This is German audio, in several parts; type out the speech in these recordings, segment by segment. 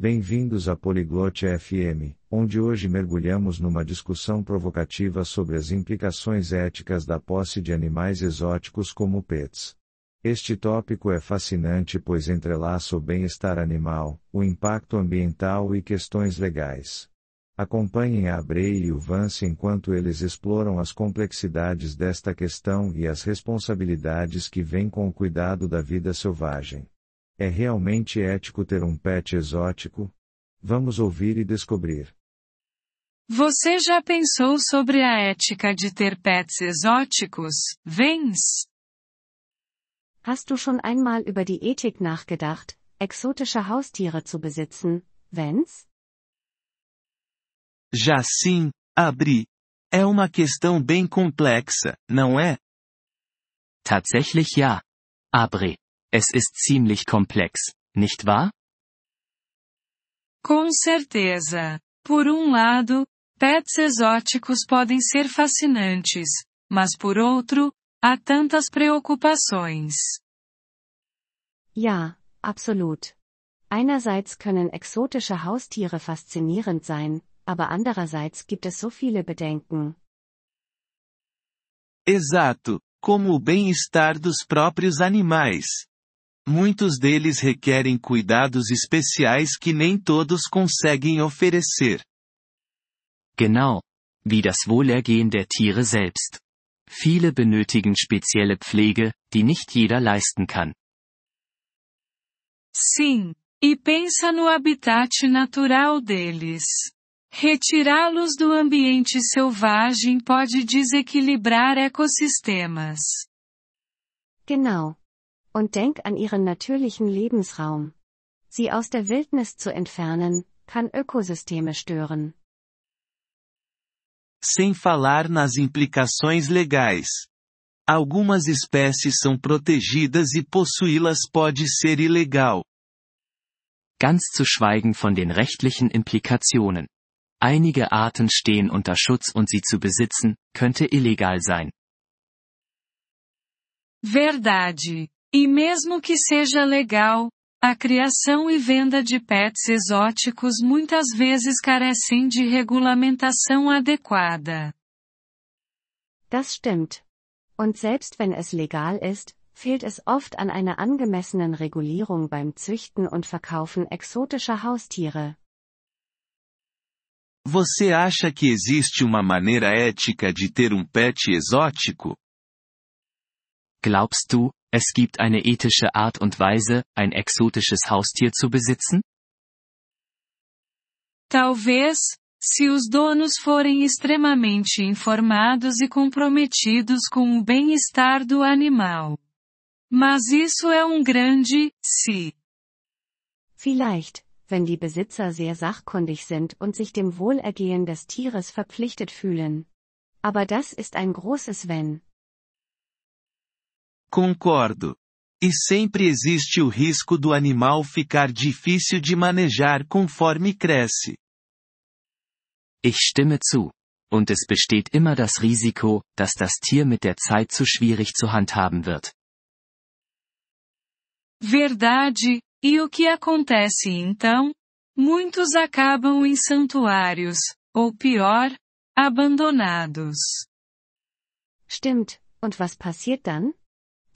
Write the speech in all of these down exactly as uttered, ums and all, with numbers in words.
Bem-vindos à Polyglot F M, onde hoje mergulhamos numa discussão provocativa sobre as implicações éticas da posse de animais exóticos como pets. Este tópico é fascinante pois entrelaça o bem-estar animal, o impacto ambiental e questões legais. Acompanhem a Abree e o Vance enquanto eles exploram as complexidades desta questão e as responsabilidades que vêm com o cuidado da vida selvagem. É realmente ético ter um pet exótico? Vamos ouvir e descobrir. Você já pensou sobre a ética de ter pets exóticos, Vance? Hast du schon einmal über die Ethik nachgedacht, exotische Haustiere zu besitzen, Vance? Já sim, Abree. É uma questão bem complexa, não é? Tatsächlich ja, Abree. Es ist ziemlich komplex, nicht wahr? Com certeza. Por um lado, pets exóticos podem ser fascinantes, mas por outro, há tantas preocupações. Ja, absolut. Einerseits können exotische Haustiere faszinierend sein, aber andererseits gibt es so viele Bedenken. Exato, como o bem-estar dos próprios animais. Muitos deles requerem cuidados especiais que nem todos conseguem oferecer. Genau, wie das Wohlergehen der Tiere selbst. Viele benötigen spezielle Pflege, die nicht jeder leisten kann. Sim, e pensa no habitat natural deles. Retirá-los do ambiente selvagem pode desequilibrar ecossistemas. Genau. Und denk an ihren natürlichen Lebensraum. Sie aus der Wildnis zu entfernen, kann Ökosysteme stören. Sem falar nas implicações legais. Algumas espécies são protegidas e possuí-las pode ser ilegal. Ganz zu schweigen von den rechtlichen Implikationen. Einige Arten stehen unter Schutz und sie zu besitzen, könnte illegal sein. Verdade. E mesmo que seja legal, a criação e venda de pets exóticos muitas vezes carecem de regulamentação adequada. Das stimmt. Und selbst wenn es legal ist, fehlt es oft an einer angemessenen Regulierung beim Züchten und Verkaufen exotischer Haustiere. Você acha que existe uma maneira ética de ter um pet exótico? Glaubst du, es gibt eine ethische Art und Weise, ein exotisches Haustier zu besitzen? Talvez, se os donos forem extremamente informados e comprometidos com o bem-estar do animal. Mas isso é um grande se. Vielleicht, wenn die Besitzer sehr sachkundig sind und sich dem Wohlergehen des Tieres verpflichtet fühlen. Aber das ist ein großes Wenn. Concordo. E sempre existe o risco do animal ficar difícil de manejar conforme cresce. Ich stimme zu. Und es besteht immer das Risiko, dass das Tier mit der Zeit zu schwierig zu handhaben wird. Verdade. E o que acontece então? Muitos acabam em santuários, ou pior, abandonados. Stimmt. Und was passiert dann?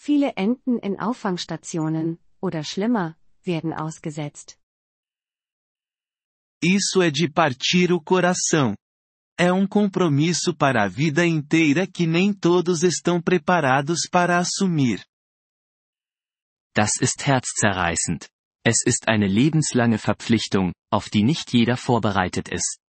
Viele enden in Auffangstationen, oder schlimmer, werden ausgesetzt. Isso é de partir o coração. É um compromisso para a vida inteira que nem todos estão preparados para assumir. Das ist herzzerreißend. Es ist eine lebenslange Verpflichtung, auf die nicht jeder vorbereitet ist.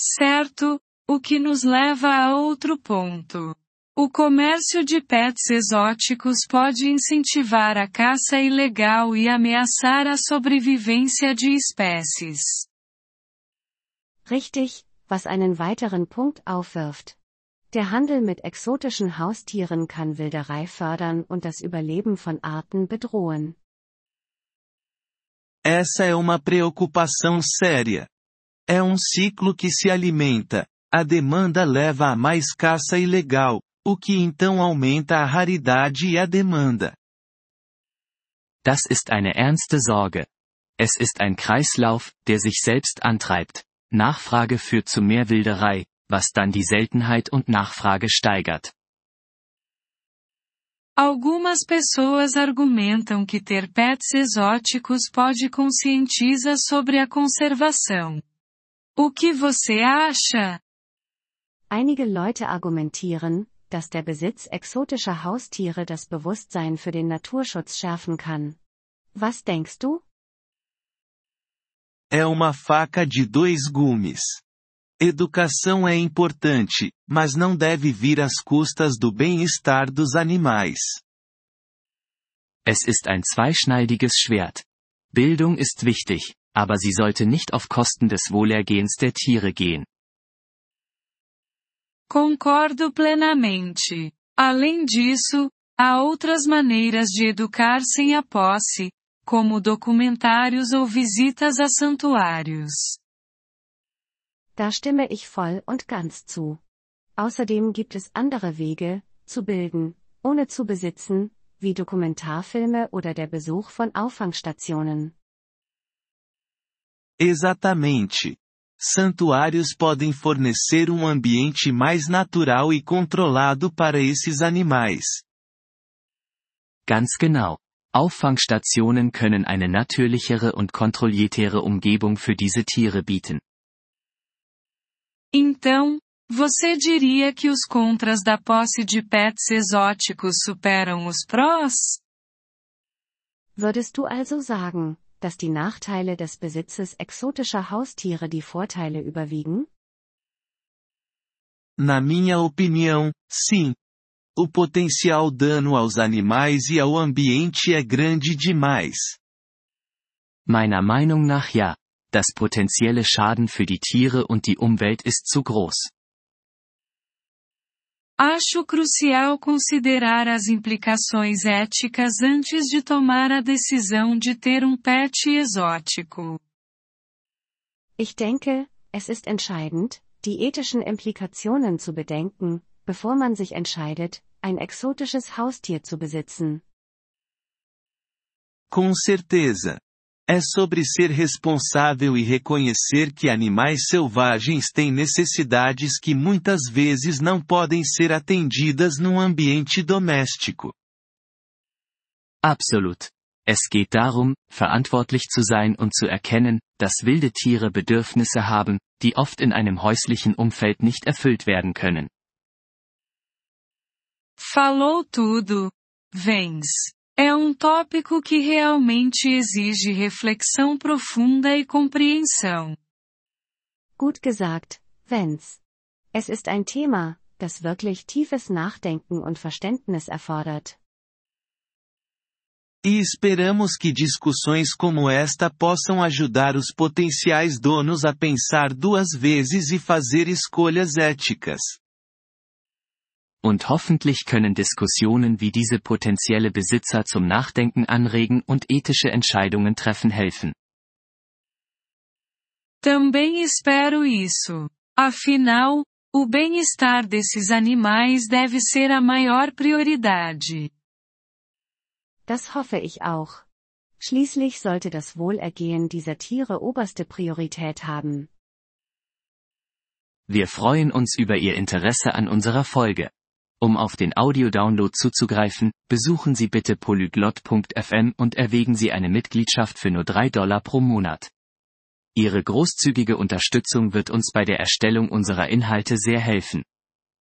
Certo, o que nos leva a outro ponto. O comércio de pets exóticos pode incentivar a caça ilegal e ameaçar a sobrevivência de espécies. Richtig, was einen weiteren Punkt aufwirft. Der Handel mit exotischen Haustieren kann Wilderei fördern und das Überleben von Arten bedrohen. Essa é uma preocupação séria. É um ciclo que se alimenta. A demanda leva a mais caça ilegal. O que então aumenta a raridade e a demanda. Das ist eine ernste Sorge. Es ist ein Kreislauf, der sich selbst antreibt. Nachfrage führt zu mehr Wilderei, was dann die Seltenheit und Nachfrage steigert. Algumas pessoas argumentam que ter pets exóticos pode conscientizar sobre a conservação. O que você acha? Einige Leute argumentieren, dass der Besitz exotischer Haustiere das Bewusstsein für den Naturschutz schärfen kann. Was denkst du? É uma faca de dois gumes. Educação é importante, mas não deve vir às custas do bem-estar dos animais. Es ist ein zweischneidiges Schwert. Bildung ist wichtig, aber sie sollte nicht auf Kosten des Wohlergehens der Tiere gehen. Concordo plenamente. Além disso, há outras maneiras de educar sem a posse, como documentários ou visitas a santuários. Da stimme ich voll und ganz zu. Außerdem gibt es andere Wege, zu bilden, ohne zu besitzen, wie Dokumentarfilme oder der Besuch von Auffangstationen. Exatamente. Santuários podem fornecer um ambiente mais natural e controlado para esses animais. Ganz genau. Auffangstationen können eine natürlichere und kontrolliertere Umgebung für diese Tiere bieten. Então, você diria que os contras da posse de pets exóticos superam os prós? Würdest du also sagen, dass die Nachteile des Besitzes exotischer Haustiere die Vorteile überwiegen? Na minha opinião, sim. O potencial dano aos animais e ao ambiente é grande demais. Meiner Meinung nach ja. Das potenzielle Schaden für die Tiere und die Umwelt ist zu groß. Acho crucial considerar as implicações éticas antes de tomar a decisão de ter um pet exótico. Ich denke, es ist entscheidend, die ethischen Implikationen zu bedenken, bevor man sich entscheidet, ein exotisches Haustier zu besitzen. Com certeza. É sobre ser responsável e reconhecer que animais selvagens têm necessidades que muitas vezes não podem ser atendidas num ambiente doméstico. Absolut. Es geht darum, verantwortlich zu sein und zu erkennen, dass wilde Tiere Bedürfnisse haben, die oft in einem häuslichen Umfeld nicht erfüllt werden können. Falou tudo, Vance. É um tópico que realmente exige reflexão profunda e compreensão. Gut gesagt, Vance. Es ist ein Thema, das wirklich tiefes Nachdenken und Verständnis erfordert. E esperamos que discussões como esta possam ajudar os potenciais donos a pensar duas vezes e fazer escolhas éticas. Und hoffentlich können Diskussionen wie diese potenzielle Besitzer zum Nachdenken anregen und ethische Entscheidungen treffen helfen. Também espero isso. Afinal, o bem-estar desses animais deve ser a maior prioridade. Das hoffe ich auch. Schließlich sollte das Wohlergehen dieser Tiere oberste Priorität haben. Wir freuen uns über Ihr Interesse an unserer Folge. Um auf den Audio-Download zuzugreifen, besuchen Sie bitte polyglot Punkt F M und erwägen Sie eine Mitgliedschaft für nur drei Dollar pro Monat. Ihre großzügige Unterstützung wird uns bei der Erstellung unserer Inhalte sehr helfen.